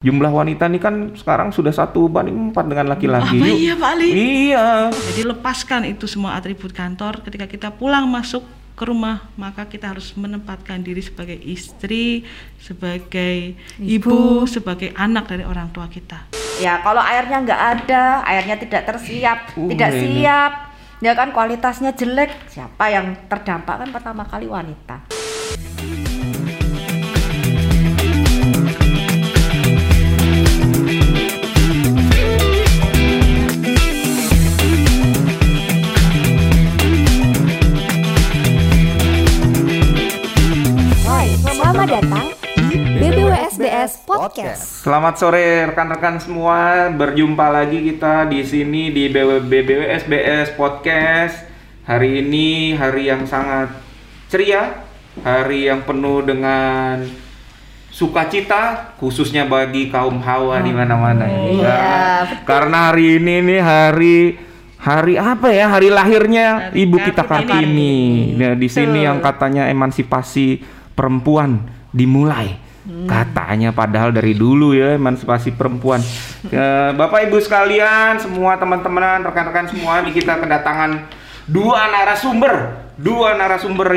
Jumlah wanita ini kan sekarang sudah 1:4 dengan laki-laki. Apa iya Pak Ali? Iya. Jadi lepaskan itu semua atribut kantor. Ketika kita pulang masuk ke rumah, maka kita harus menempatkan diri sebagai istri, sebagai ibu, sebagai anak dari orang tua kita. Ya kalau airnya nggak ada, airnya tidak tersiap, siap, ya kan kualitasnya jelek. Siapa yang terdampak kan pertama kali wanita. Selamat datang di BBWSBS Podcast. Selamat sore rekan-rekan semua, berjumpa lagi kita di sini di BBWSBS Podcast. Hari ini hari yang sangat ceria, hari yang penuh dengan sukacita, khususnya bagi kaum hawa di mana-mana. Karena hari ini nih hari apa ya? Hari lahirnya Ibu kita Kartini. Nah, di sini yang katanya emansipasi perempuan dimulai, katanya, padahal dari dulu ya emansipasi perempuan. Bapak Ibu sekalian, semua teman-teman, rekan-rekan semua, kita kedatangan dua narasumber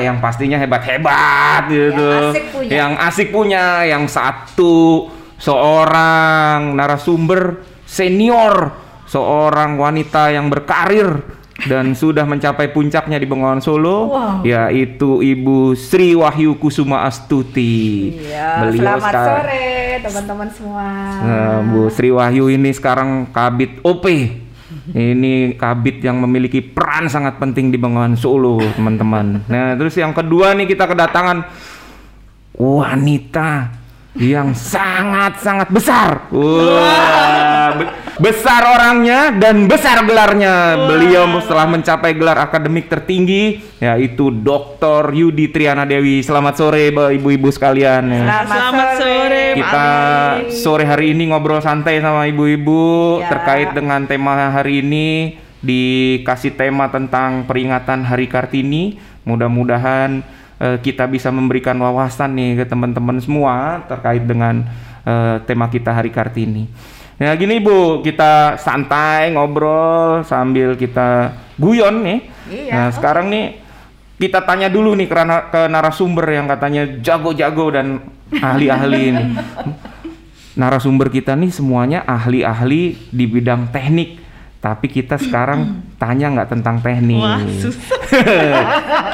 yang pastinya hebat-hebat gitu, yang asik punya, yang satu seorang narasumber senior, seorang wanita yang berkarir dan sudah mencapai puncaknya di Bengawan Solo, yaitu Ibu Sri Wahyu Kusuma Astuti. Iya, selamat sore teman-teman semua. Bu Sri Wahyu ini sekarang Kabid OP. Ini Kabid yang memiliki peran sangat penting di Bengawan Solo, teman-teman. Nah, terus yang kedua nih kita kedatangan wanita yang sangat-sangat besar. Besar orangnya dan besar gelarnya. Beliau setelah mencapai gelar akademik tertinggi, yaitu Dr. Yudi Triana Dewi. Selamat sore ibu-ibu sekalian. Selamat sore. Kita sore hari ini ngobrol santai sama ibu-ibu terkait dengan tema hari ini. Dikasih tema tentang peringatan Hari Kartini. Mudah-mudahan kita bisa memberikan wawasan nih ke teman-teman semua terkait dengan tema kita Hari Kartini. Nah gini Bu, kita santai ngobrol sambil kita guyon nih. Nah sekarang nih kita tanya dulu nih ke narasumber yang katanya jago-jago dan ahli-ahli ini. Narasumber kita nih semuanya ahli-ahli di bidang teknik. Tapi kita sekarang tanya nggak tentang teknik. Wah, susah.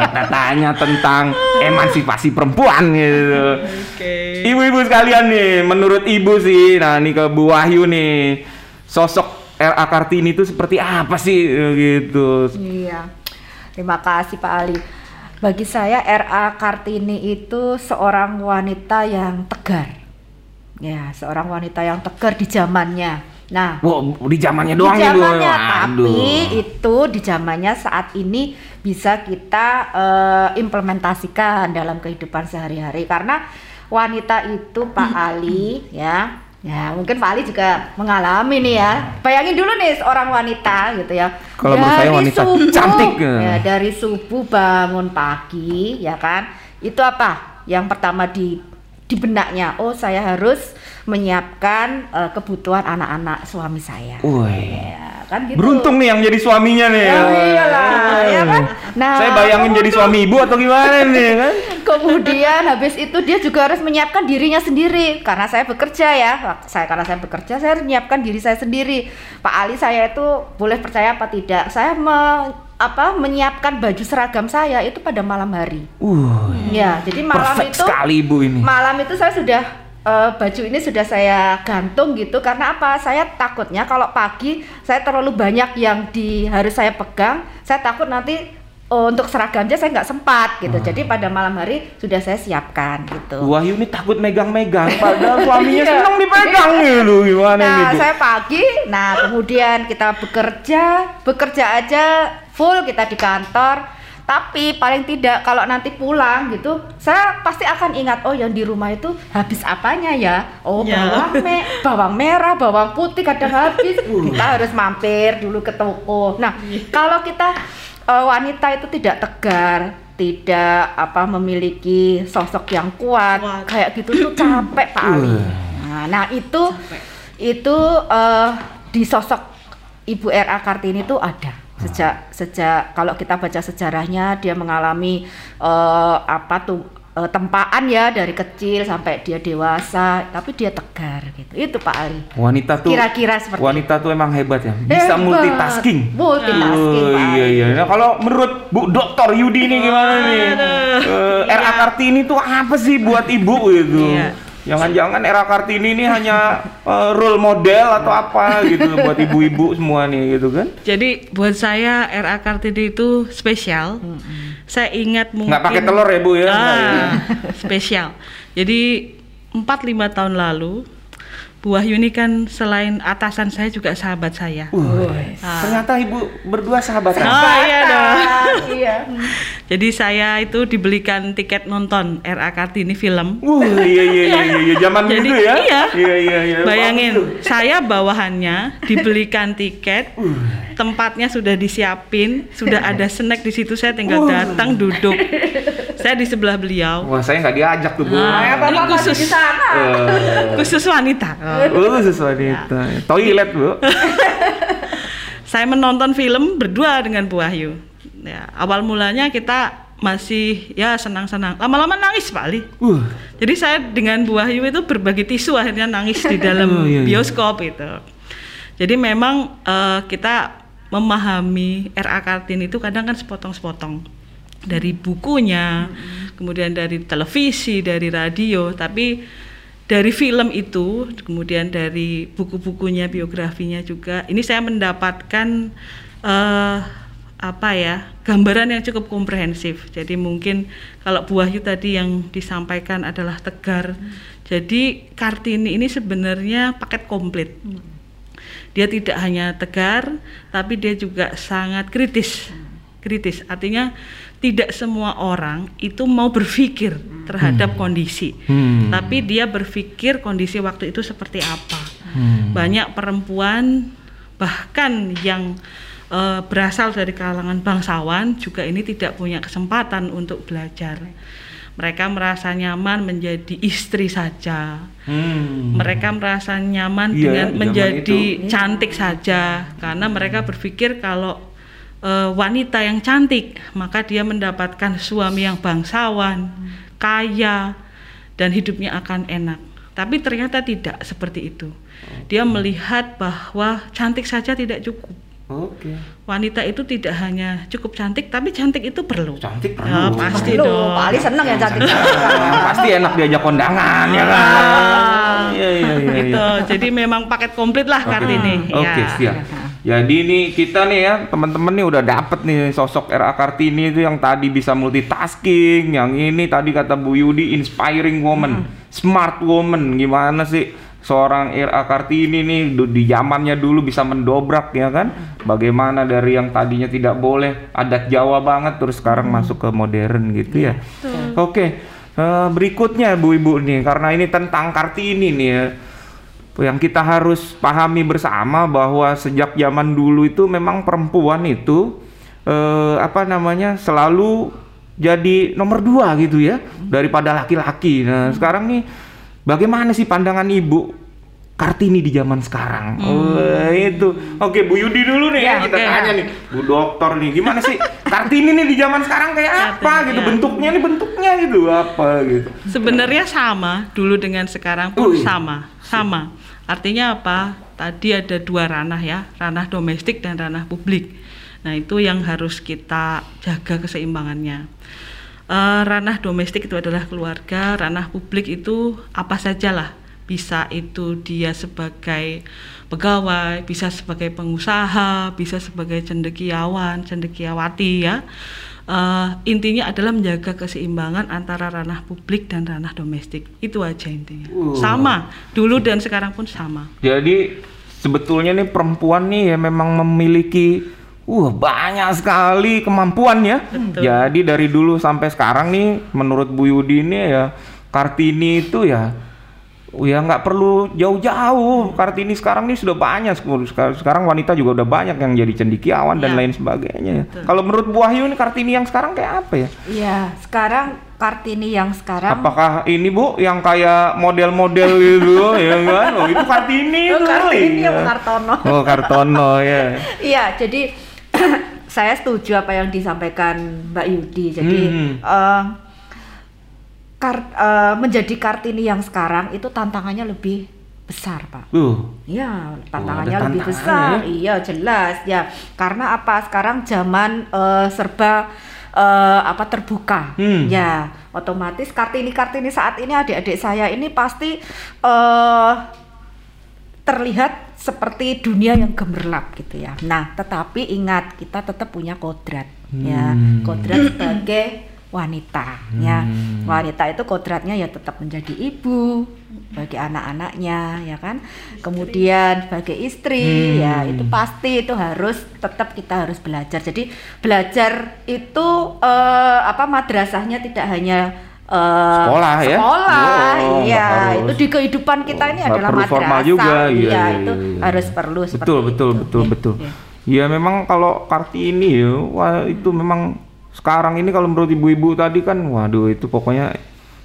Kita tanya tentang emansipasi perempuan gitu. Okay. Ibu-ibu sekalian nih, menurut ibu sih, nah ini ke Bu Wahyu nih, sosok RA Kartini itu seperti apa sih gitu? Iya, terima kasih Pak Ali. Bagi saya RA Kartini itu seorang wanita yang tegar, ya seorang wanita yang tegar di zamannya. Nah, di zamannya doang ya, tapi itu di zamannya saat ini bisa kita implementasikan dalam kehidupan sehari-hari. Karena wanita itu Pak Ali ya mungkin Pak Ali juga mengalami nih ya. Bayangin dulu nih seorang wanita gitu ya. Kalau menurut saya wanita subuh, cantik. Ya, dari subuh bangun pagi ya kan. Itu apa? Yang pertama di benaknya, oh saya harus menyiapkan kebutuhan anak-anak suami saya. Ya, kan gitu. Beruntung nih yang jadi suaminya nih. Ya, iyalah, ya kan? Nah, saya bayangin jadi suami ibu atau gimana nih kan? Kemudian habis itu dia juga harus menyiapkan dirinya sendiri. Karena saya bekerja ya, saya harus menyiapkan diri saya sendiri. Pak Ali, saya itu boleh percaya apa tidak? Saya menyiapkan baju seragam saya itu pada malam hari. Ya, jadi malam itu sekali Bu ini. Malam itu saya sudah baju ini sudah saya gantung gitu karena apa? Saya takutnya kalau pagi saya terlalu banyak yang harus saya pegang, saya takut nanti untuk seragamnya saya nggak sempat gitu. Jadi pada malam hari sudah saya siapkan gitu. Wahyu ini takut megang-megang padahal suaminya senang dipegang gitu. Gimana nah, gitu. Saya pagi, kemudian kita bekerja aja full kita di kantor, tapi paling tidak kalau nanti pulang gitu saya pasti akan ingat, oh yang di rumah itu habis apanya ya, bawang merah, bawang putih kadang habis, kita harus mampir dulu ke toko. Kalau kita wanita itu tidak tegar, tidak memiliki sosok yang kuat kayak gitu tuh capek Pak Ali. pasangan. Nah itu di sosok Ibu RA Kartini itu ada sejak kalau kita baca sejarahnya, dia mengalami tempaan ya dari kecil sampai dia dewasa, tapi dia tegar gitu. Itu Pak Ali. Wanita tuh kira-kira seperti wanita itu. Tuh emang hebat ya, bisa multitasking. Multitasking. Oh, iya. Nah, kalau menurut Bu Dr. Yudi ini gimana nih? RA Kartini tuh apa sih buat ibu gitu? Jangan-jangan RA Kartini ini hanya role model atau apa gitu buat ibu-ibu semua nih gitu kan. Jadi buat saya RA Kartini itu spesial. Saya ingat mungkin nggak pakai telur ya Bu ya. Spesial. Jadi 4-5 tahun lalu Bu Wahyu ini kan selain atasan saya juga sahabat saya. Ternyata ibu berdua sahabatan. Iya dong. Iya. Jadi saya itu dibelikan tiket nonton RA Kartini film. Iya zaman dulu ya. Iya. Bayangin, saya bawahannya dibelikan tiket. Tempatnya sudah disiapin, sudah ada snack di situ, saya tinggal datang duduk. Saya di sebelah beliau. Wah, saya nggak diajak tuh Bu. Ini khusus di sana. Khusus wanita. Khusus wanita. Toilet Bu. Saya menonton film berdua dengan Bu Wahyu. Ya, awal mulanya kita masih ya senang-senang. Lama-lama nangis Pak Ali. Jadi saya dengan Bu Wahyu itu berbagi tisu, akhirnya nangis di dalam bioskop itu. Jadi memang kita memahami RA Kartini itu kadang kan sepotong-sepotong. Dari bukunya, kemudian dari televisi, dari radio, tapi dari film itu, kemudian dari buku-bukunya, biografinya juga. Ini saya mendapatkan gambaran yang cukup komprehensif. Jadi mungkin kalau Bu Wahyu tadi yang disampaikan adalah tegar. Jadi Kartini ini sebenarnya paket komplit. Dia tidak hanya tegar, tapi dia juga sangat kritis, artinya tidak semua orang itu mau berpikir terhadap kondisi, tapi dia berpikir kondisi waktu itu seperti apa. Banyak perempuan bahkan yang berasal dari kalangan bangsawan juga ini tidak punya kesempatan untuk belajar. Mereka merasa nyaman menjadi istri saja, mereka merasa nyaman dengan menjadi cantik saja, karena mereka berpikir kalau wanita yang cantik maka dia mendapatkan suami yang bangsawan, kaya, dan hidupnya akan enak. Tapi ternyata tidak seperti itu. Dia melihat bahwa cantik saja tidak cukup. Wanita itu tidak hanya cukup cantik, tapi cantik itu perlu. Cantik perlu. Ya, pasti dong. Pak Ali seneng ya cantik. Pasti enak diajak kondangan ya kan. Iya. Gitu. Jadi memang paket komplit lah Kartini. Siap. Jadi ini kita nih ya teman-teman nih udah dapet nih sosok RA Kartini itu yang tadi bisa multitasking, yang ini tadi kata Bu Yudi inspiring woman, smart woman. Gimana sih seorang RA Kartini nih di zamannya dulu bisa mendobrak ya kan? Bagaimana dari yang tadinya tidak boleh adat Jawa banget terus sekarang masuk ke modern gitu ya. Berikutnya Bu-ibu nih karena ini tentang Kartini nih ya. Yang kita harus pahami bersama bahwa sejak zaman dulu itu memang perempuan itu selalu jadi nomor dua gitu ya daripada laki-laki. Nah sekarang nih bagaimana sih pandangan Ibu Kartini di zaman sekarang? Bu Yudi dulu nih ya, kita tanya nih Bu Dokter nih gimana sih Kartini nih di zaman sekarang kayak apa gitu, bentuknya gitu. Sebenarnya sama dulu dengan sekarang pun sama. Artinya apa? Tadi ada dua ranah ya, ranah domestik dan ranah publik. Nah itu yang harus kita jaga keseimbangannya. Ranah domestik itu adalah keluarga, ranah publik itu apa sajalah. Bisa itu dia sebagai pegawai, bisa sebagai pengusaha, bisa sebagai cendekiawan, cendekiawati ya. Intinya adalah menjaga keseimbangan antara ranah publik dan ranah domestik. Itu aja intinya. Sama, dulu dan sekarang pun sama. Jadi sebetulnya nih perempuan nih ya memang memiliki banyak sekali kemampuan ya. Jadi dari dulu sampai sekarang nih menurut Bu Yudi nih ya Kartini itu ya Ya nggak perlu jauh-jauh. Kartini sekarang ini sudah banyak. Sekarang wanita juga udah banyak yang jadi cendikiawan dan lain sebagainya. Kalau menurut Bu Wahyu ini Kartini yang sekarang kayak apa ya? Iya, sekarang Kartini yang sekarang. Apakah ini Bu yang kayak model-model gitu ya kan? Oh, itu Kartini tuh. Kartini ya. Kartono. Oh, Kartono ya. Iya, jadi saya setuju apa yang disampaikan Mbak Yudi. Jadi menjadi Kartini yang sekarang itu tantangannya lebih besar, Pak. Ya, tantangannya lebih besar. Ya. Iya, jelas ya. Karena apa? Sekarang zaman serba terbuka. Ya, otomatis Kartini saat ini, adik-adik saya ini pasti terlihat seperti dunia yang gemerlap gitu ya. Nah, tetapi ingat kita tetap punya kodrat ya. Kodrat sebagai wanita ya, wanita itu kodratnya ya tetap menjadi ibu bagi anak-anaknya ya kan, kemudian sebagai istri ya, itu pasti itu harus tetap kita harus belajar. Jadi belajar itu madrasahnya tidak hanya sekolah ya, itu di kehidupan kita ini adalah madrasah juga, itu harus perlu betul. Ya memang kalau Kartini ya, itu memang sekarang ini kalau menurut ibu-ibu tadi kan, waduh itu pokoknya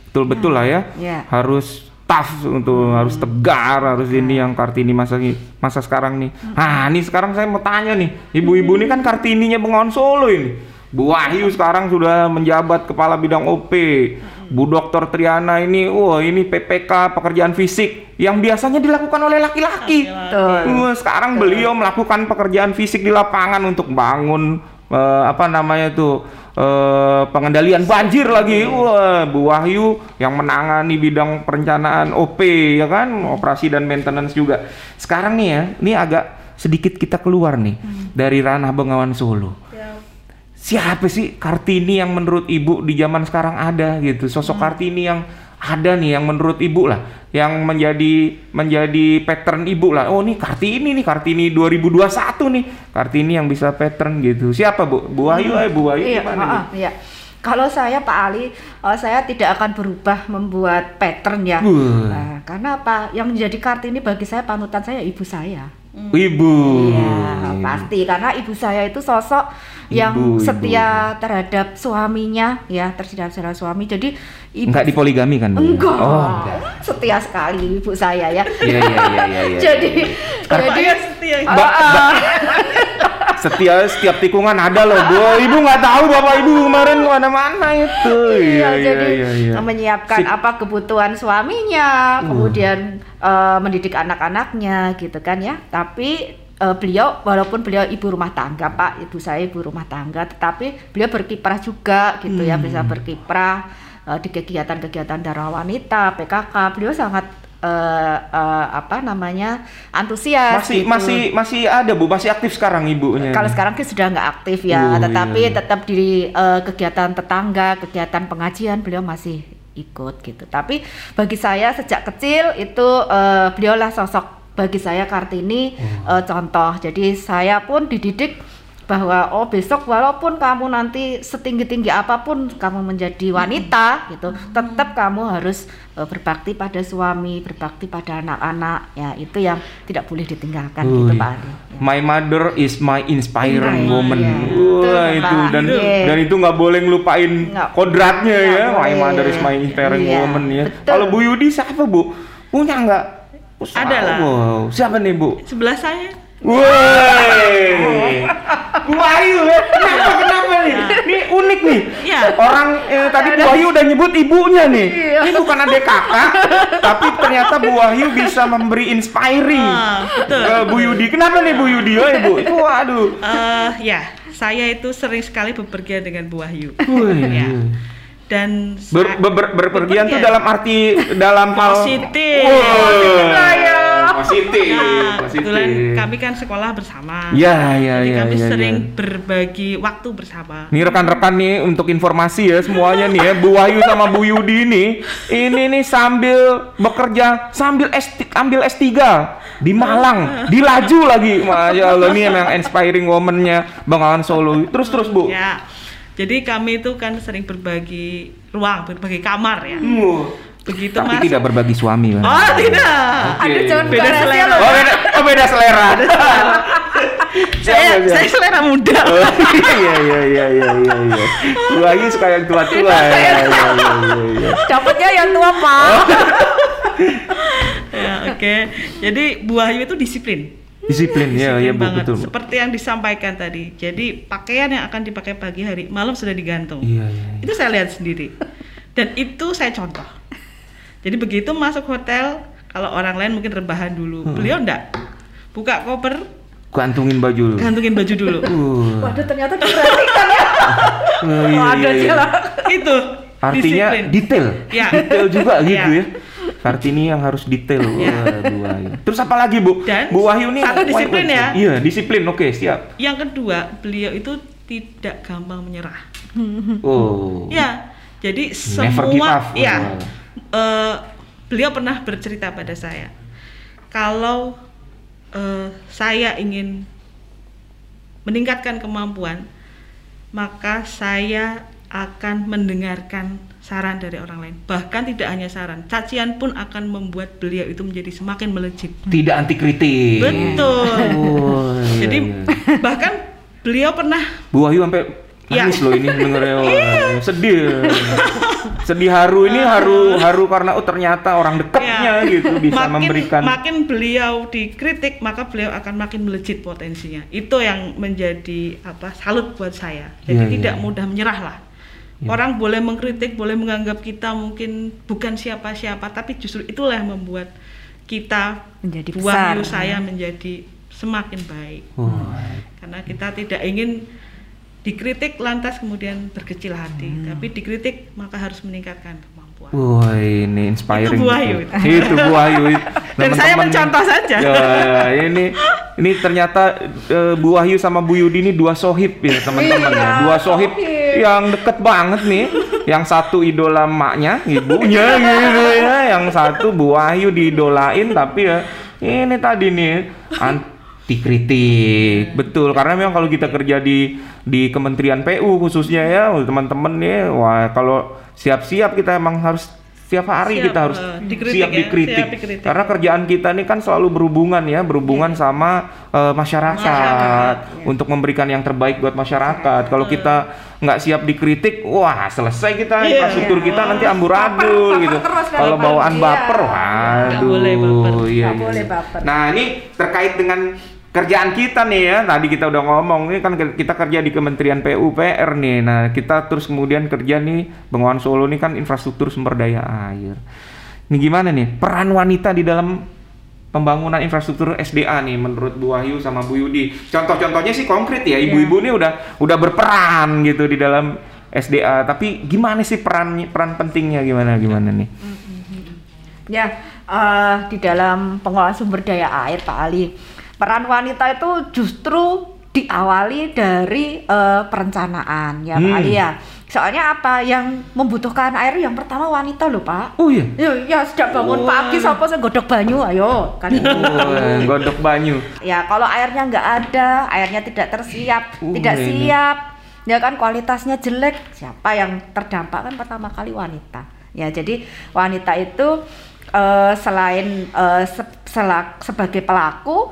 betul-betul lah ya, harus tough untuk harus tegar, harus ini yang Kartini masa sekarang nih. Nah, ini sekarang saya mau tanya nih, ibu-ibu ini kan Kartininya Bengawan Solo ini. Bu Wahyu sekarang sudah menjabat kepala bidang OP. Bu Dr. Triana ini, ini PPK, pekerjaan fisik yang biasanya dilakukan oleh laki-laki. Sekarang beliau melakukan pekerjaan fisik di lapangan untuk bangun pengendalian banjir lagi. Bu Wahyu yang menangani bidang perencanaan OP ya kan, operasi dan maintenance juga. Sekarang nih ya, ini agak sedikit kita keluar nih dari ranah Bengawan Solo. Siapa sih Kartini yang menurut Ibu di zaman sekarang ada gitu? Sosok Kartini yang ada nih yang menurut Ibu lah, yang menjadi pattern Ibu lah. Oh, ini Kartini nih, Kartini 2021 nih. Kartini yang bisa pattern gitu. Siapa, Bu? Bu Wahyu, Bu Wahyu gimana nih? Iya. Kalau saya, Pak Ali, saya tidak akan berubah membuat pattern ya. Nah, karena apa? Yang menjadi Kartini bagi saya, panutan saya, ibu saya. Ibu. Iya, pasti karena ibu saya itu sosok yang setia terhadap suaminya ya, terhadap suami. Jadi ibu enggak dipoligami kan? Enggak. Oh, enggak. Setia sekali ibu saya ya. Iya. Jadi setia. Setia setiap tikungan ada loh, Bu. Ibu nggak tahu bapak ibu kemarin kemana-mana itu. Jadi menyiapkan kebutuhan suaminya, kemudian mendidik anak-anaknya gitu kan ya. Tapi beliau, walaupun beliau ibu rumah tangga, Pak, ibu saya ibu rumah tangga, tetapi beliau berkiprah juga gitu ya, bisa berkiprah di kegiatan-kegiatan Dharma Wanita, PKK. Beliau sangat antusias. Masih ada Bu, masih aktif sekarang ibunya. Kalau sekarang kan sudah nggak aktif ya, tetapi tetap di kegiatan tetangga, kegiatan pengajian beliau masih ikut gitu. Tapi bagi saya sejak kecil itu beliaulah sosok bagi saya Kartini contoh. Jadi saya pun dididik bahwa besok walaupun kamu nanti setinggi-tinggi apapun kamu menjadi wanita gitu, tetap kamu harus berbakti pada suami, berbakti pada anak-anak ya, itu yang tidak boleh ditinggalkan gitu Pak Ali. Ya. My mother is my inspiring woman. Ya. Dan itu nggak boleh ngelupain kodratnya ya. My mother is my inspiring woman ya. Kalau Bu Yudi siapa Bu? Punya nggak? Ada lah. Siapa nih Bu? Sebelah saya. Woi, Bu Wahyu, kenapa nih? Ini unik nih. Orang tadi Bu Wahyu udah nyebut ibunya nih. Ini bukan adik kakak, tapi ternyata Bu Wahyu bisa memberi inspiring. Bu Yudi, kenapa nih Bu Yudi? Waduh. Saya itu sering sekali bepergian dengan Bu Wahyu. Dan bepergian tuh dalam arti dalam hal positif. Kebetulan kami kan sekolah bersama. Kami sering berbagi waktu bersama. Nih rekan-rekan nih untuk informasi ya semuanya nih ya, Bu Wahyu sama Bu Yudi ini sambil bekerja sambil ambil S3 di Malang, di Laju lagi. Masya Allah, ini yang inspiring woman-nya Bengawan Solo. Terus Bu. Ya. Jadi kami itu kan sering berbagi ruang, berbagi kamar ya. begitu tapi masuk. Tidak berbagi suami bang. Oh tidak. Okay. Aduh cuman beda selera. Oh beda, oh, beda selera. Saya selera muda. Oh, iya. Lagi suka yang tua-tua. Iya. Dapatnya yang tua pak. Ya oke. Jadi Bu Wahyu itu disiplin ya betul. Seperti yang disampaikan tadi, jadi pakaian yang akan dipakai pagi hari malam sudah digantung. Iya. Itu saya lihat sendiri dan itu saya contoh. Jadi begitu masuk hotel, kalau orang lain mungkin rebahan dulu, beliau enggak, buka koper, gantungin baju dulu. Waduh ternyata diperhatikan ya. Iya. Itu artinya disiplin. detail juga gitu ya. Kartini yang harus detail. Wah, terus apa lagi Bu? Dan Bu Wahyu nih satu disiplin ya. Iya, disiplin. Oke, siap. Yang kedua, beliau itu tidak gampang menyerah. Oh. Ya, jadi semua ya. Beliau pernah bercerita pada saya. Kalau saya ingin meningkatkan kemampuan, maka saya akan mendengarkan saran dari orang lain, bahkan tidak hanya saran, cacian pun akan membuat beliau itu menjadi semakin melejit. Tidak anti kritik. Betul. Oh, jadi iya. Bahkan beliau pernah. Bu Wahyu sampai nangis loh ini dengernya. Sedih haru ini haru karena ternyata orang dekatnya gitu bisa memberikan. Makin beliau dikritik maka beliau akan makin melejit potensinya. Itu yang menjadi salut buat saya. Jadi tidak mudah menyerah lah. Ya. Orang boleh mengkritik, boleh menganggap kita mungkin bukan siapa-siapa, tapi justru itulah yang membuat kita menjadi besar. Wahyu saya menjadi semakin baik. Karena kita tidak ingin dikritik lantas kemudian berkecil hati, tapi dikritik maka harus meningkatkan kemampuan. Wah, ini inspiring. Itu Bu Wahyu. Itu Bu Wahyu. Dan saya mencontoh saja. Ya, ini ternyata Bu Wahyu sama Bu Yudi ini dua sohib ya teman-teman. Dua sohib. Yang deket banget nih, yang satu idola maknya, ibunya gitu ya, yang satu Bu Wahyu diidolain tapi ya ini tadi nih anti kritik, betul karena memang kalau kita kerja di Kementerian PU khususnya ya teman-teman nih, wah kalau siap-siap kita emang harus setiap hari kita harus siap dikritik karena kerjaan kita ini kan selalu berhubungan sama masyarakat untuk memberikan yang terbaik buat masyarakat. Kalau kita nggak siap dikritik, wah selesai kita infrastruktur kita nanti amburadul gitu. Kalau bawaan baper, waduh, iya. Nah ini terkait dengan kerjaan kita nih ya, tadi kita udah ngomong ini kan kita kerja di Kementerian PUPR nih. Nah kita terus kemudian kerja nih Bengawan Solo nih kan infrastruktur sumber daya air. Ini gimana nih peran wanita di dalam pembangunan infrastruktur SDA nih menurut Bu Wahyu sama Bu Yudi? Contoh-contohnya sih konkret ya, ibu-ibu nih udah berperan gitu di dalam SDA. Tapi gimana sih peran pentingnya gimana nih? Ya di dalam pengelolaan sumber daya air Pak Ali. Peran wanita itu justru diawali dari perencanaan ya Pak Ali ya. Soalnya apa yang membutuhkan air yang pertama wanita loh Pak. Oh iya. Ya sejak bangun pagi sampai nggodok banyu ayo kan. Nggodok banyu. Ya kalau airnya nggak ada, airnya tidak tersiap, ya kan kualitasnya jelek. Siapa yang terdampak kan pertama kali wanita. Ya jadi wanita itu selain sebagai pelaku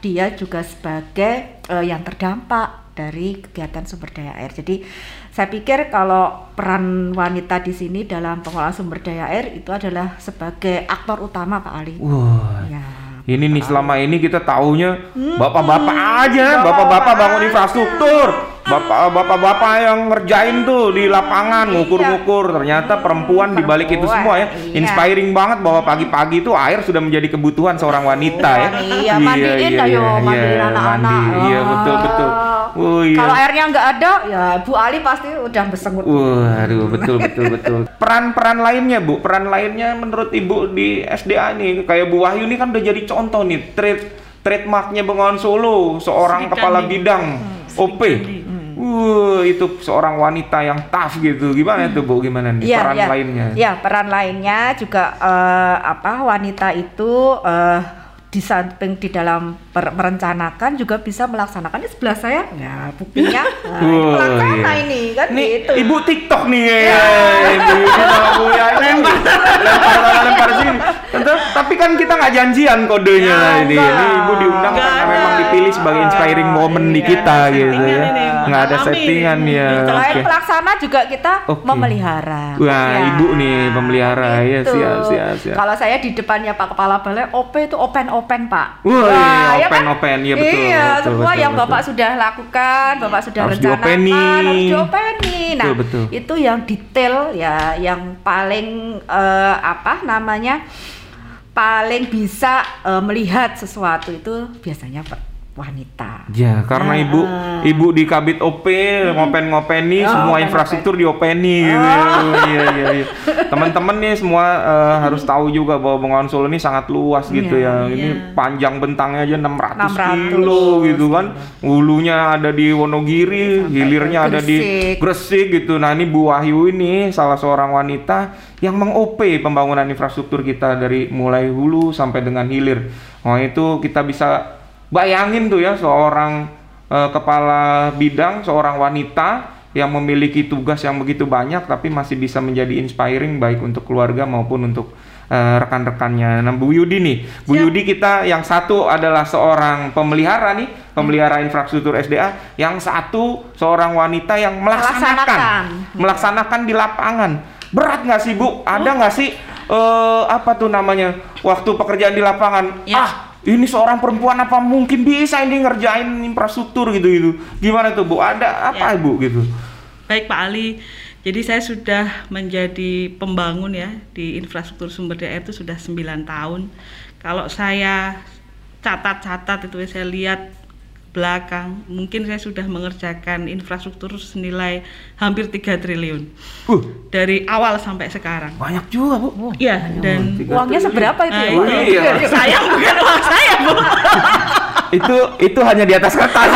dia juga sebagai yang terdampak dari kegiatan sumber daya air. Jadi saya pikir kalau peran wanita di sini dalam pengelolaan sumber daya air itu adalah sebagai aktor utama Pak Ali. Wah. Ya. Ini nih selama ini kita taunya bapak-bapak aja, bapak-bapak bangun infrastruktur, bapak-bapak yang ngerjain tuh di lapangan ngukur-ngukur. Ternyata perempuan di balik itu semua ya. Inspiring banget bahwa pagi-pagi itu air sudah menjadi kebutuhan seorang wanita ya. Iya, mandiin ayo, mandiin anak-anak. Iya, betul. Kalau airnya nggak ada, ya Bu Ali pasti udah bersengut. Aduh, betul. Peran-peran lainnya Bu, menurut Ibu di SDA nih, kayak Bu Wahyu ini kan udah jadi contoh nih, trademarknya Bengawan Solo, seorang kepala bidang OP. Itu seorang wanita yang tough gitu. Gimana tuh Bu? Gimana nih peran lainnya? Ya, peran lainnya juga wanita itu di samping di dalam merencanakan juga bisa melaksanakan. Ini sebelah saya, ya buktinya. Nah, ini pelaksana ini kan gitu. Ibu TikTok nih, ya. Ibu TikTok ya. Lempar sini. Tapi kan kita nggak janjian kodenya ya, ini. Ini ibu diundang karena memang dipilih sebagai inspiring moment di kita gitu ya. Nggak ada settingan ya. Selain pelaksana juga kita memelihara. Wah, ibu nih pemelihara ya, siap. Kalau saya di depannya Pak Kepala Balai, OP itu open Pak. Wah, ya kan? Open ya betul. Iya, semua yang Bapak sudah lakukan, Bapak sudah rencanakan, harus diopeni. Nah, itu yang detail ya, yang paling paling bisa melihat sesuatu itu biasanya wanita. Ya, karena ibu di Kabit OP ngopeni semua infrastruktur diopeni gitu. Iya. Teman-teman nih semua harus tahu juga bahwa Bengawan Solo ini sangat luas gitu ya. Ini panjang bentangnya aja 600 kilo gitu kan. Hulunya ada di Wonogiri, hilirnya ada di Gresik gitu. Nah, ini Bu Wahyu ini salah seorang wanita yang meng-OP pembangunan infrastruktur kita dari mulai hulu sampai dengan hilir. Nah, itu kita bisa bayangin tuh ya, seorang kepala bidang, seorang wanita yang memiliki tugas yang begitu banyak tapi masih bisa menjadi inspiring baik untuk keluarga maupun untuk rekan-rekannya. Nah, Bu Yudi nih, Bu Yudi kita yang satu adalah seorang pemelihara nih, pemelihara infrastruktur SDA, yang satu seorang wanita yang melaksanakan di lapangan. Berat nggak sih Bu? Ada nggak sih waktu pekerjaan di lapangan? Ya. Ini seorang perempuan apa mungkin bisa ini ngerjain infrastruktur gitu-gitu? Gimana tuh Bu? Ada apa Ibu gitu? Baik Pak Ali, jadi saya sudah menjadi pembangun ya di infrastruktur sumber daya itu sudah 9 tahun. Kalau saya catat-catat itu saya lihat belakang, mungkin saya sudah mengerjakan infrastruktur senilai hampir 3 triliun. Dari awal sampai sekarang. Banyak juga Bu. Iya, dan uangnya seberapa itu ya? Iya. Saya bukan uang saya Bu. itu hanya di atas kertas.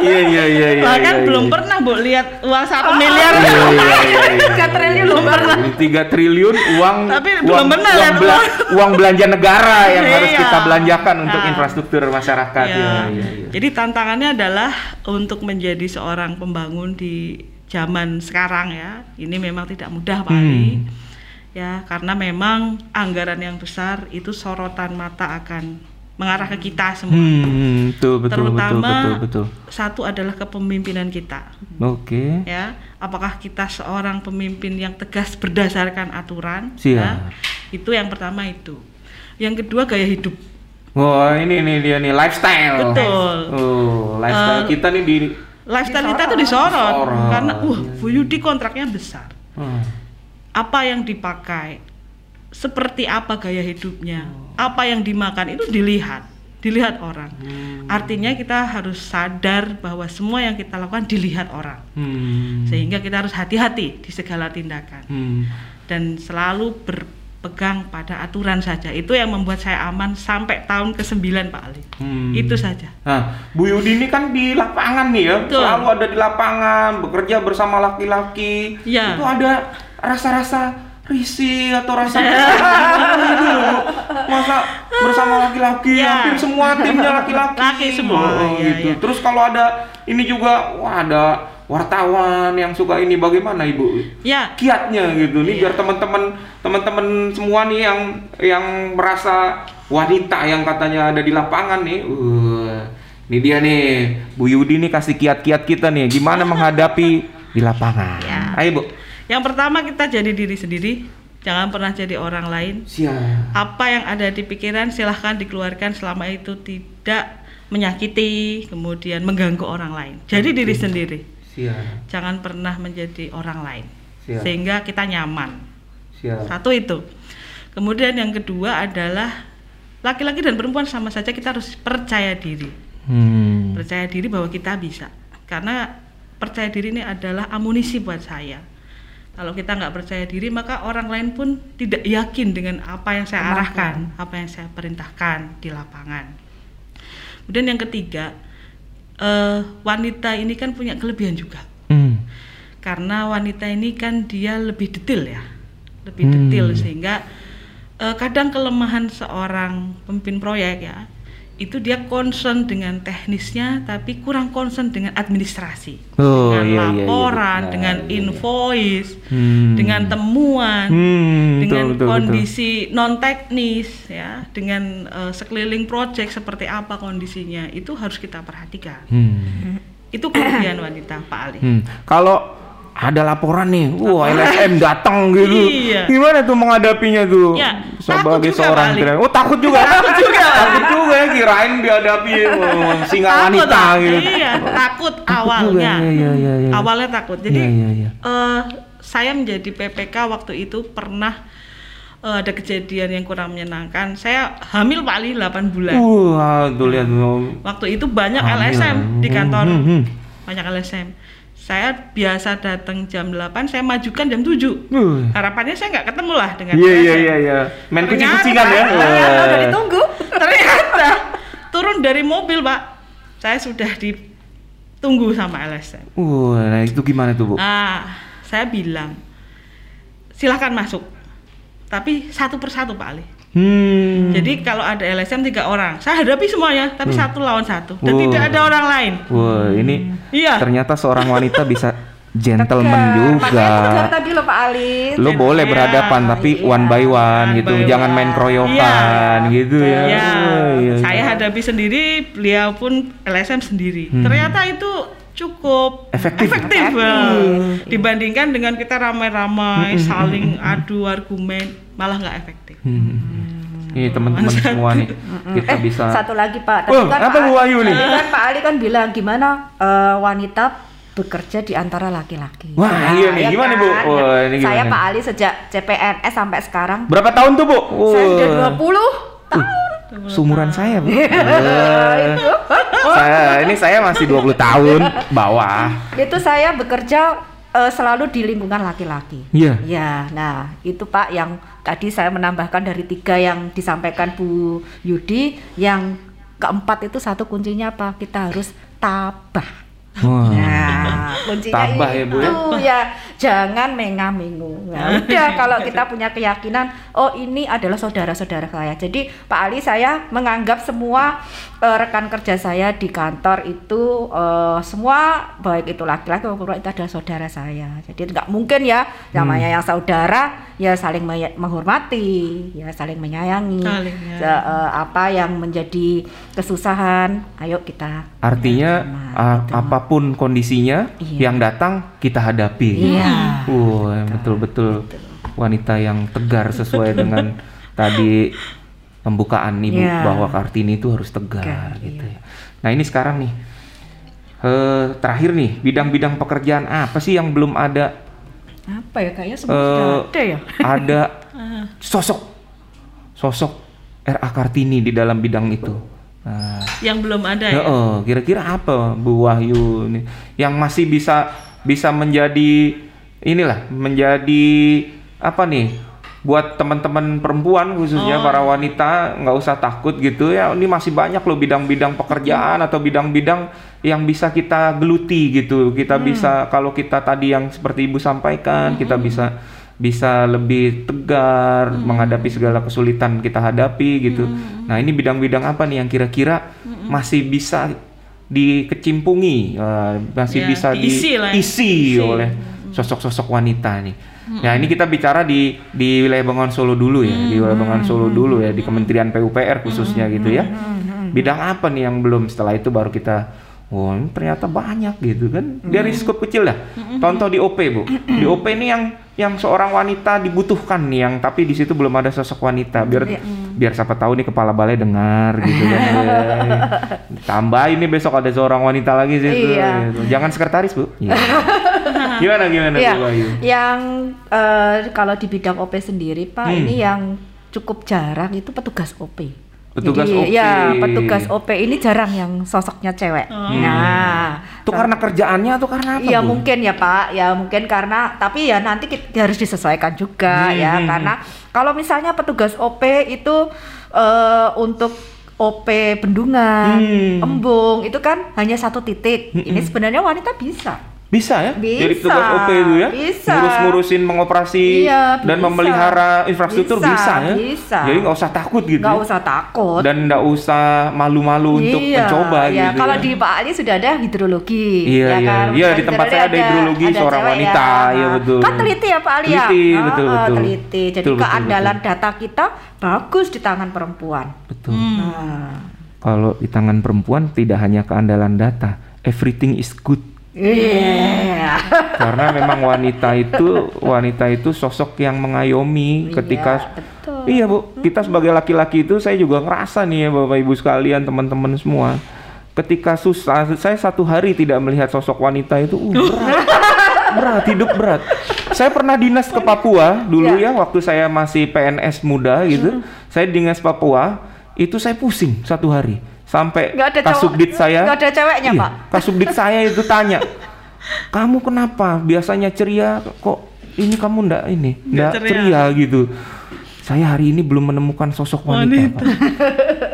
Iya. Bahkan belum pernah Bu lihat uang 1 miliar. 3 triliun belum pernah. 3 triliun uang. Tapi belum pernah lihat uang belanja negara yang harus kita belanjakan untuk infrastruktur masyarakat. Iya. Jadi tantangannya adalah untuk menjadi seorang pembangun di zaman sekarang ya. Ini memang tidak mudah Pak Ali. Ya, karena memang anggaran yang besar itu sorotan mata akan mengarah ke kita semua. Terutama, satu adalah kepemimpinan kita. Oke. Ya, apakah kita seorang pemimpin yang tegas berdasarkan aturan? Nah, itu yang pertama itu. Yang kedua gaya hidup. Wah, ini dia nih lifestyle. Betul. Lifestyle kita nih kita tuh disorot karena Bu Yudi kontraknya besar. Apa yang dipakai? Seperti apa gaya hidupnya? Apa yang dimakan itu dilihat orang. Artinya kita harus sadar bahwa semua yang kita lakukan dilihat orang. Sehingga kita harus hati-hati di segala tindakan. Dan selalu berpegang pada aturan saja. Itu yang membuat saya aman sampai tahun ke-9 Pak Ali. Itu saja. Nah, Bu Yudi ini kan di lapangan nih ya. Betul. Selalu ada di lapangan, bekerja bersama laki-laki. Ya. Itu ada rasa-rasa risih atau rasanya gitu. Masa bersama laki-laki hampir semua timnya laki-laki semua gitu. Ya. Terus kalau ada ini juga ada wartawan yang suka ini, bagaimana Ibu? Ya. Kiatnya gitu. Ini biar teman-teman semua nih yang merasa wanita yang katanya ada di lapangan nih. Ini dia nih, Bu Yudi nih kasih kiat-kiat kita nih gimana menghadapi di lapangan. Ya. Ayo Bu. Yang pertama kita jadi diri sendiri, jangan pernah jadi orang lain. Apa yang ada di pikiran silahkan dikeluarkan selama itu tidak menyakiti, kemudian mengganggu orang lain. Jadi diri sendiri. Jangan pernah menjadi orang lain. Sehingga kita nyaman. Satu itu. Kemudian yang kedua adalah laki-laki dan perempuan sama saja, kita harus percaya diri. Percaya diri bahwa kita bisa. Karena percaya diri ini adalah amunisi buat saya. Kalau kita nggak percaya diri, maka orang lain pun tidak yakin dengan apa yang saya arahkan, apa yang saya perintahkan di lapangan. Kemudian yang ketiga, wanita ini kan punya kelebihan juga. Karena wanita ini kan dia lebih detail ya, sehingga kadang kelemahan seorang pemimpin proyek ya, itu dia concern dengan teknisnya tapi kurang concern dengan administrasi, dengan laporan, iya, dengan invoice, dengan temuan, dengan kondisi non teknis ya, dengan sekeliling proyek seperti apa kondisinya, itu harus kita perhatikan. Itu kemudian wanita Pak Ali. Kalau ada laporan nih, wah LSM datang gitu. Iya. Gimana tuh menghadapinya tuh? Ya, sebagai seorang kali. Oh, takut juga. Takut juga ya, kirain dihadapi singa wanita gitu. Iya, takut awalnya. Iya. Awalnya takut. Jadi saya menjadi PPK waktu itu pernah ada kejadian yang kurang menyenangkan. Saya hamil Pak Ali 8 bulan. Waktu itu banyak LSM di kantor. Banyak LSM. Saya biasa datang jam 8, saya majukan jam 7. Harapannya saya nggak ketemu lah dengan dia. Iya. Main kucing-kucingan ya. Ternyata ditunggu. Ternyata turun dari mobil, Pak. Saya sudah ditunggu sama LSM. Nah itu gimana tuh, Bu? Ah, saya bilang, silakan masuk. Tapi satu persatu, Pak Ali. Jadi kalau ada LSM 3 orang, saya hadapi semuanya, tapi 1 lawan 1 dan tidak ada orang lain. Ini ternyata seorang wanita bisa gentleman juga. Makanya tadi lo Pak Ali, lo boleh berhadapan tapi one by one gitu, jangan main keroyokan gitu ya. Saya hadapi sendiri, beliau pun LSM sendiri. Ternyata itu cukup efektif. Dibandingkan dengan kita ramai-ramai saling adu argumen, malah nggak efektif. Ini teman-teman semua nih kita bisa. Satu lagi Pak, tadi kan apa Bu Ayu nih? Kan Pak Ali kan bilang gimana wanita bekerja di antara laki-laki. Iya nih, gimana Bu? Ini gimana? Saya Pak Ali sejak CPNS sampai sekarang. Berapa tahun tuh Bu? Saya sudah 20 tahun. Seumuran saya, Bu. Saya masih 20 tahun bawah. Itu saya bekerja selalu di lingkungan laki-laki. Nah, itu Pak yang tadi saya menambahkan dari 3 yang disampaikan Bu Yudi, yang keempat itu satu kuncinya apa? Kita harus tabah. Nah, kuncinya tabah itu ya, Bu, ya jangan menga-mengu. Nah, udah kalau kita punya keyakinan, oh ini adalah saudara-saudara saya. Jadi Pak Ali, saya menganggap semua rekan kerja saya di kantor itu semua, baik itu laki-laki maupun perempuan, itu adalah saudara saya. Jadi nggak mungkin ya, namanya yang saudara ya saling menghormati, ya saling menyayangi. Apa yang menjadi kesusahan, ayo kita. Artinya apapun kondisinya yang datang kita hadapi. Betul-betul wanita yang tegar sesuai dengan tadi pembukaan Ibu bahwa Kartini itu harus tegar gitu ya. Nah, ini sekarang nih terakhir nih, bidang-bidang pekerjaan apa sih yang belum ada? Apa ya, kayaknya semua sudah ada ya. Ada sosok RA Kartini di dalam bidang itu. Nah, yang belum ada ya. Kira-kira apa Bu Wahyu ini yang masih bisa menjadi inilah, menjadi apa nih buat teman-teman perempuan khususnya para wanita, nggak usah takut gitu ya. Ini masih banyak loh bidang-bidang pekerjaan atau bidang-bidang yang bisa kita geluti gitu. Kita bisa, kalau kita tadi yang seperti Ibu sampaikan, kita bisa lebih tegar menghadapi segala kesulitan kita hadapi gitu. Nah, ini bidang-bidang apa nih yang kira-kira masih bisa dikecimpungi, masih bisa diisi oleh sosok-sosok wanita nih. Nah, ini kita bicara di wilayah Bengawan Solo dulu ya, di wilayah Bengawan Solo dulu ya, di Kementerian PUPR khususnya gitu ya. Bidang apa nih yang belum? Setelah itu baru kita ternyata banyak gitu kan, dari skop kecil dah. Contoh di OP Bu, di OP ini yang seorang wanita dibutuhkan nih, yang tapi di situ belum ada sosok wanita. Biar siapa tahu nih kepala balai dengar gitu kan. Tambah ini besok ada seorang wanita lagi sih gitu. Jangan sekretaris Bu. Gimana Bu Bayu? Yang kalau di bidang OP sendiri Pak, ini yang cukup jarang itu petugas OP. Jadi, petugas OP ini jarang yang sosoknya cewek. Itu karena kerjaannya atau karena apa? Ya Bu? Mungkin ya Pak, ya mungkin karena, tapi ya nanti kita harus disesuaikan juga ya, karena kalau misalnya petugas OP itu untuk OP Bendungan, Embung itu kan hanya satu titik. Ini sebenarnya wanita bisa. Bisa ya? Bisa, jadi petugas OP itu ya? Bisa. Ngurus-ngurusin mengoperasi, iya, dan memelihara infrastruktur, bisa ya? Bisa. Jadi nggak usah takut gitu. Nggak usah takut. Dan nggak usah malu-malu, iya, untuk mencoba, iya, gitu. Kalau ya, di Pak Ali sudah ada hidrologi. Iya, ya, iya, kan? Iya, di tempat saya ada hidrologi, ada seorang wanita, ya, iya, betul. Kan teliti ya Pak Ali ya? Teliti, betul-betul. Teliti, jadi betul, keandalan betul, data kita bagus di tangan perempuan. Betul. Kalau di tangan perempuan tidak hanya keandalan data, everything is good. Yeah. Karena memang wanita itu sosok yang mengayomi, yeah, ketika betul. Iya Bu, kita sebagai laki-laki itu, saya juga ngerasa nih ya Bapak Ibu sekalian, teman-teman semua, ketika susah, saya satu hari tidak melihat sosok wanita itu, berat, hidup berat. Saya pernah dinas ke Papua dulu, yeah, ya, waktu saya masih PNS muda gitu, saya dinas Papua, itu saya pusing satu hari. Sampai kasubdit saya, nggak ada ceweknya, iya, Pak. Kasubdit saya itu tanya, kamu kenapa biasanya ceria, kok ini kamu nggak ceria gitu. Saya hari ini belum menemukan sosok wanita.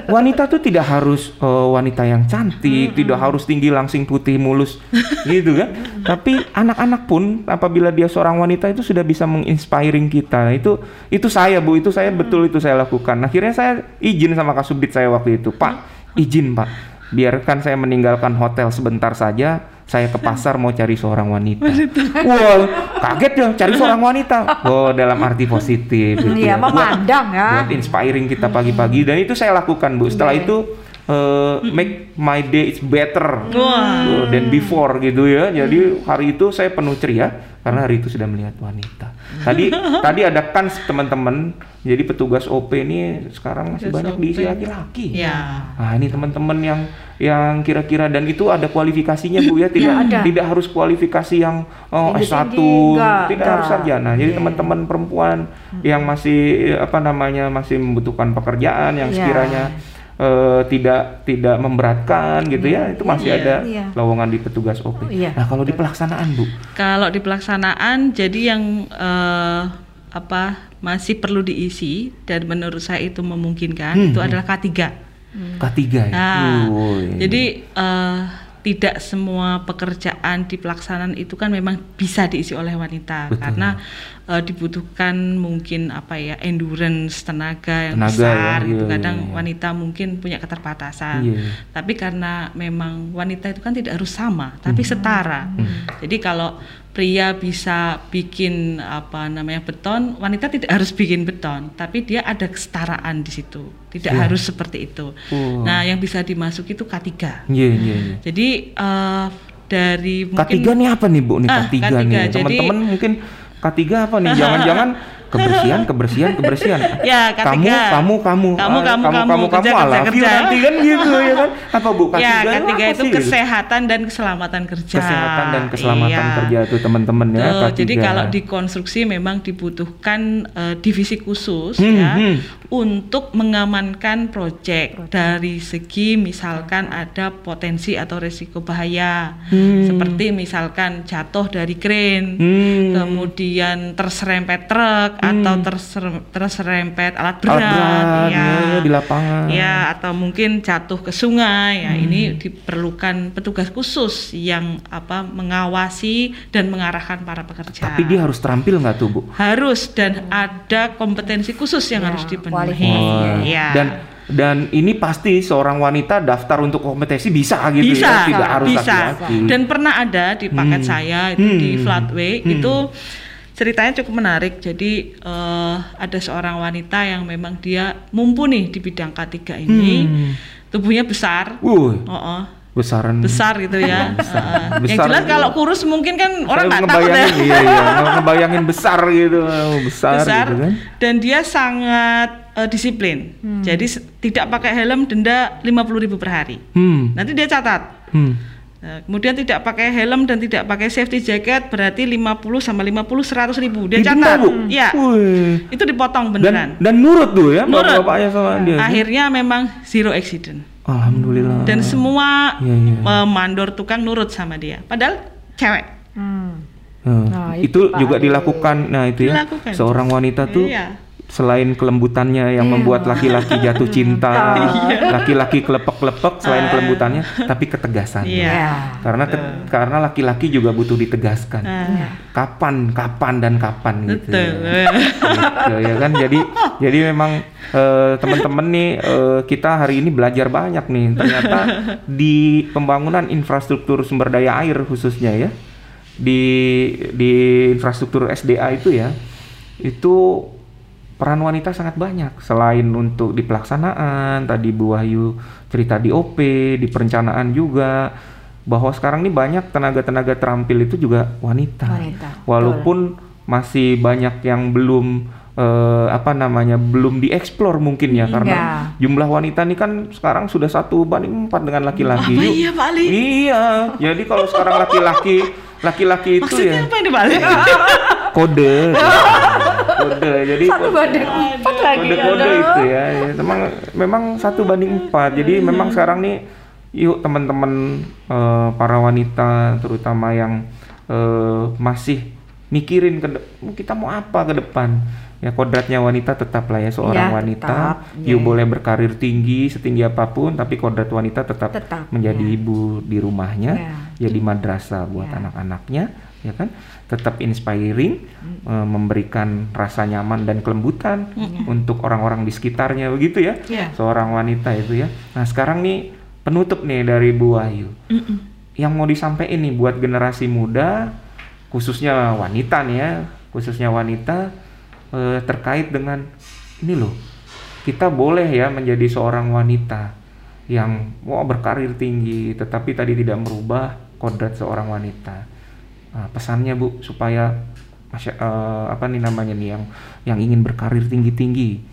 Wanita tuh tidak harus wanita yang cantik, tidak harus tinggi langsing putih mulus gitu kan. Tapi anak-anak pun apabila dia seorang wanita itu sudah bisa menginspiring kita. Itu saya Bu, itu saya betul itu saya lakukan. Akhirnya saya izin sama kasubdit saya waktu itu, Pak. Izin Pak, biarkan saya meninggalkan hotel sebentar saja, saya ke pasar mau cari seorang wanita. Wow, kaget ya, cari seorang wanita. Oh, dalam arti positif. Iya, memandang ya. Buat inspiring kita pagi-pagi, dan itu saya lakukan Bu. Setelah itu make my day is better than before gitu ya. Jadi hari itu saya penuh ceria karena hari itu sudah melihat wanita. Tadi ada kans teman-teman. Jadi petugas OP ini sekarang masih banyak diisi laki-laki. Ya. Nah, ini teman-teman yang kira-kira, dan itu ada kualifikasinya Bu ya, tidak harus kualifikasi yang S1, tidak harus sarjana. Jadi teman-teman perempuan yang masih masih membutuhkan pekerjaan yang sekiranya tidak memberatkan gitu ya, itu masih ada lowongan di petugas OP. Nah, kalau di pelaksanaan Bu? Kalau di pelaksanaan jadi yang masih perlu diisi, dan menurut saya itu memungkinkan, itu adalah K3. K3 ya? Nah, jadi tidak semua pekerjaan di pelaksanaan itu kan memang bisa diisi oleh wanita. Betul. Karena dibutuhkan mungkin endurance, tenaga yang besar, ya, itu kadang wanita mungkin punya keterbatasan. Iya. Tapi karena memang wanita itu kan tidak harus sama, tapi setara. Jadi kalau pria bisa bikin beton, wanita tidak harus bikin beton, tapi dia ada kesetaraan di situ. Tidak harus seperti itu. Nah, yang bisa dimasuki itu K3. Jadi dari mungkin K3 nih apa nih Bu nih K3 nih? Teman-teman mungkin K3 apa nih? Jangan-jangan kebersihan. Ya, K3. Kamu kerja. Kan gitu ya kan? Apa Bu K3? Ya, K3 itu kesehatan dan keselamatan kerja. Kesehatan dan keselamatan kerja itu teman-teman ya K3. Jadi kalau di konstruksi memang dibutuhkan divisi khusus untuk mengamankan proyek dari segi misalkan ada potensi atau resiko bahaya, seperti misalkan jatuh dari crane, kemudian terserempet truk atau terserempet alat berat ya di lapangan, ya, atau mungkin jatuh ke sungai, ya, ini diperlukan petugas khusus yang mengawasi dan mengarahkan para pekerja. Tapi dia harus terampil nggak tuh Bu? Harus, dan ada kompetensi khusus yang harus dipenuhi. Ya. Dan ini pasti seorang wanita daftar untuk kompetensi bisa, ya? Tidak harus laki-laki. Dan pernah ada di paket saya itu di Flatway itu ceritanya cukup menarik. Jadi ada seorang wanita yang memang dia mumpuni di bidang K3 ini, tubuhnya besar. Besar gitu ya. Yang jelas kalau kurus mungkin kan orang nggak takut ya. Ngebayangin besar gitu, besar gitu kan. Dan dia sangat disiplin. Jadi tidak pakai helm denda 50.000 per hari. Nanti dia catat. Kemudian tidak pakai helm dan tidak pakai safety jacket berarti 50 sama 100 ribu. Dia catat. Ya. Itu dipotong beneran. Dan nurut tuh ya bapak-bapaknya sama dia. Akhirnya memang zero accident. Alhamdulillah. Dan semua mandor tukang nurut sama dia. Padahal cewek. Nah, itu juga dilakukan. Nah itu dilakukan. Seorang wanita tuh Selain kelembutannya yang membuat laki-laki jatuh cinta, laki-laki kelepek-kelepek selain kelembutannya, tapi ketegasannya. Karena laki-laki juga butuh ditegaskan. Kapan dan kapan gitu. Betul. Gitu, ya kan? Jadi memang teman-teman nih kita hari ini belajar banyak nih ternyata di pembangunan infrastruktur sumber daya air khususnya ya. Di infrastruktur SDA itu ya. Itu peran wanita sangat banyak, selain untuk di pelaksanaan, tadi Bu Wahyu cerita di OP, di perencanaan juga, bahwa sekarang ini banyak tenaga-tenaga terampil itu juga wanita. Walaupun masih banyak yang belum belum dieksplor mungkin ya, karena jumlah wanita ini kan sekarang sudah 1:4 dengan laki-laki. Iya, Pak Ali. Iya, jadi kalau sekarang laki-laki itu maksudnya ya. Maksudnya apa ini, Pak Ali? Kode. Kode, jadi 1:4 lagi kode itu ya. Memang 1:4. Jadi memang sekarang nih, yuk teman-teman para wanita terutama yang masih mikirin kita mau apa ke depan. Ya kodratnya wanita tetaplah ya seorang wanita. Yuk boleh berkarir tinggi setinggi apapun, tapi kodrat wanita tetap menjadi ibu di rumahnya, jadi madrasah buat anak-anaknya. Ya kan, tetap inspiring, memberikan rasa nyaman dan kelembutan untuk orang-orang di sekitarnya begitu ya, seorang wanita itu ya. Nah sekarang nih penutup nih dari Bu Wahyu, yang mau disampaikan nih buat generasi muda khususnya wanita nih ya, terkait dengan ini loh, kita boleh ya menjadi seorang wanita yang mau berkarir tinggi, tetapi tadi tidak merubah kodrat seorang wanita. Nah, pesannya Bu supaya yang ingin berkarir tinggi-tinggi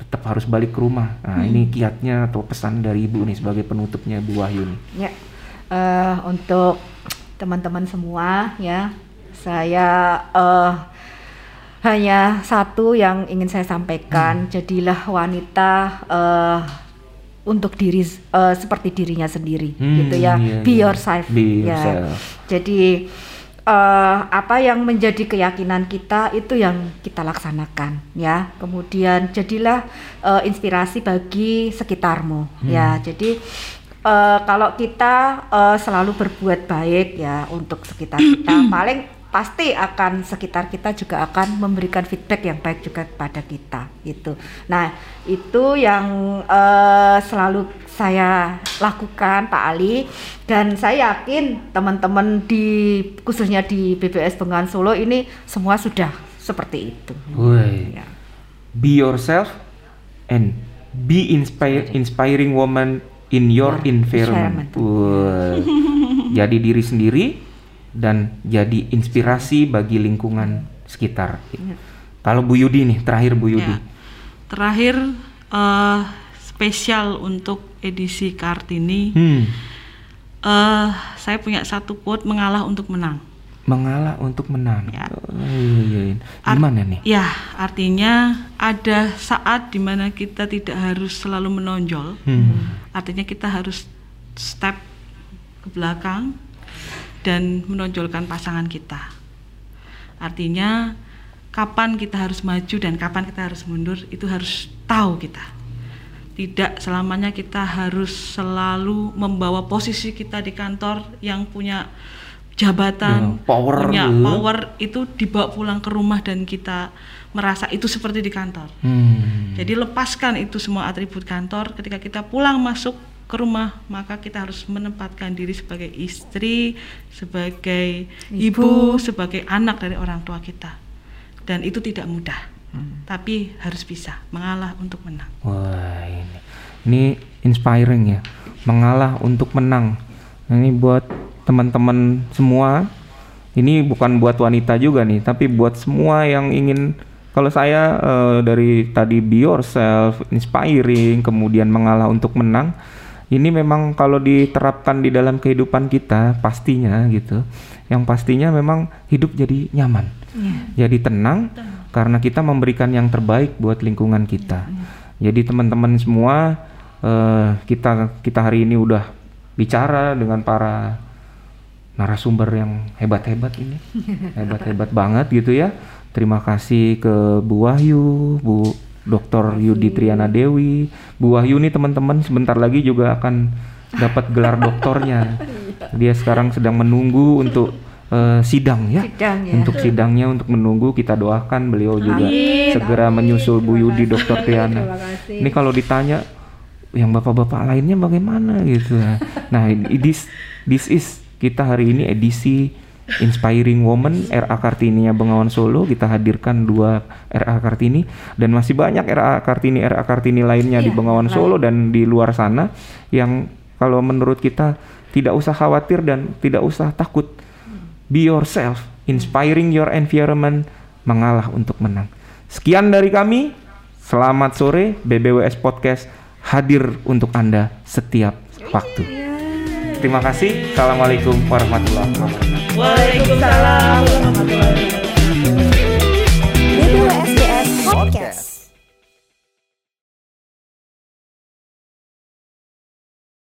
tetap harus balik ke rumah. Nah, ini kiatnya atau pesan dari Ibu nih sebagai penutupnya Bu Wahyu nih. Ya. Untuk teman-teman semua ya, saya hanya satu yang ingin saya sampaikan, jadilah wanita untuk diri seperti dirinya sendiri gitu ya. Be yourself. Jadi apa yang menjadi keyakinan kita itu yang kita laksanakan ya. Kemudian jadilah inspirasi bagi sekitarmu ya. Jadi kalau kita selalu berbuat baik ya untuk sekitar kita, paling pasti akan sekitar kita juga akan memberikan feedback yang baik juga kepada kita gitu. Nah itu yang selalu saya lakukan Pak Ali, dan saya yakin teman-teman di khususnya di BBS Bengawan Solo ini semua sudah seperti itu. Ya. Be yourself and be inspiring woman in your environment. Jadi diri sendiri dan jadi inspirasi bagi lingkungan sekitar. Kalau Bu Yudi nih, terakhir Bu Yudi. Terakhir spesial untuk edisi Kartini. Saya punya satu quote, mengalah untuk menang. Mengalah untuk menang. Ya. Gimana nih? Ya, artinya ada saat dimana kita tidak harus selalu menonjol. Artinya kita harus step ke belakang dan menonjolkan pasangan kita. Artinya kapan kita harus maju dan kapan kita harus mundur, itu harus tahu kita. Tidak selamanya kita harus selalu membawa posisi kita di kantor yang punya jabatan, punya power itu dibawa pulang ke rumah dan kita merasa itu seperti di kantor. Jadi lepaskan itu semua atribut kantor. Ketika kita pulang masuk ke rumah, maka kita harus menempatkan diri sebagai istri, sebagai ibu, sebagai anak dari orang tua kita. Dan itu tidak mudah, tapi harus bisa. Mengalah untuk menang. Wah, ini inspiring ya. Mengalah untuk menang. Ini buat teman-teman semua. Ini bukan buat wanita juga nih, tapi buat semua yang ingin. Kalau saya dari tadi be yourself, inspiring, kemudian mengalah untuk menang. Ini memang kalau diterapkan di dalam kehidupan kita pastinya gitu. Yang pastinya memang hidup jadi nyaman, jadi tenang, karena kita memberikan yang terbaik buat lingkungan kita. Jadi teman-teman semua, kita hari ini udah bicara dengan para narasumber yang hebat-hebat ini, hebat-hebat banget gitu ya. Terima kasih ke Bu Wahyu, Bu Dr. Yudi Triana Dewi. Bu Wahyu ini teman-teman sebentar lagi juga akan dapat gelar doktornya. Dia sekarang sedang menunggu untuk sidang ya, untuk sidangnya, untuk menunggu. Kita doakan beliau juga segera menyusul Bu Yudi, Dr. Triana. Ini kalau ditanya yang bapak-bapak lainnya bagaimana gitu. Nah, this is kita hari ini edisi Inspiring Woman RA Kartininya Bengawan Solo. Kita hadirkan 2 RA Kartini dan masih banyak RA Kartini lainnya di Bengawan Solo dan di luar sana yang kalau menurut kita tidak usah khawatir dan tidak usah takut. Be yourself, inspiring your environment, mengalah untuk menang. Sekian dari kami, selamat sore. BBWS Podcast hadir untuk Anda setiap waktu. Terima kasih, assalamualaikum warahmatullahi wabarakatuh. Waalaikumsalam warahmatullahi wabarakatuh.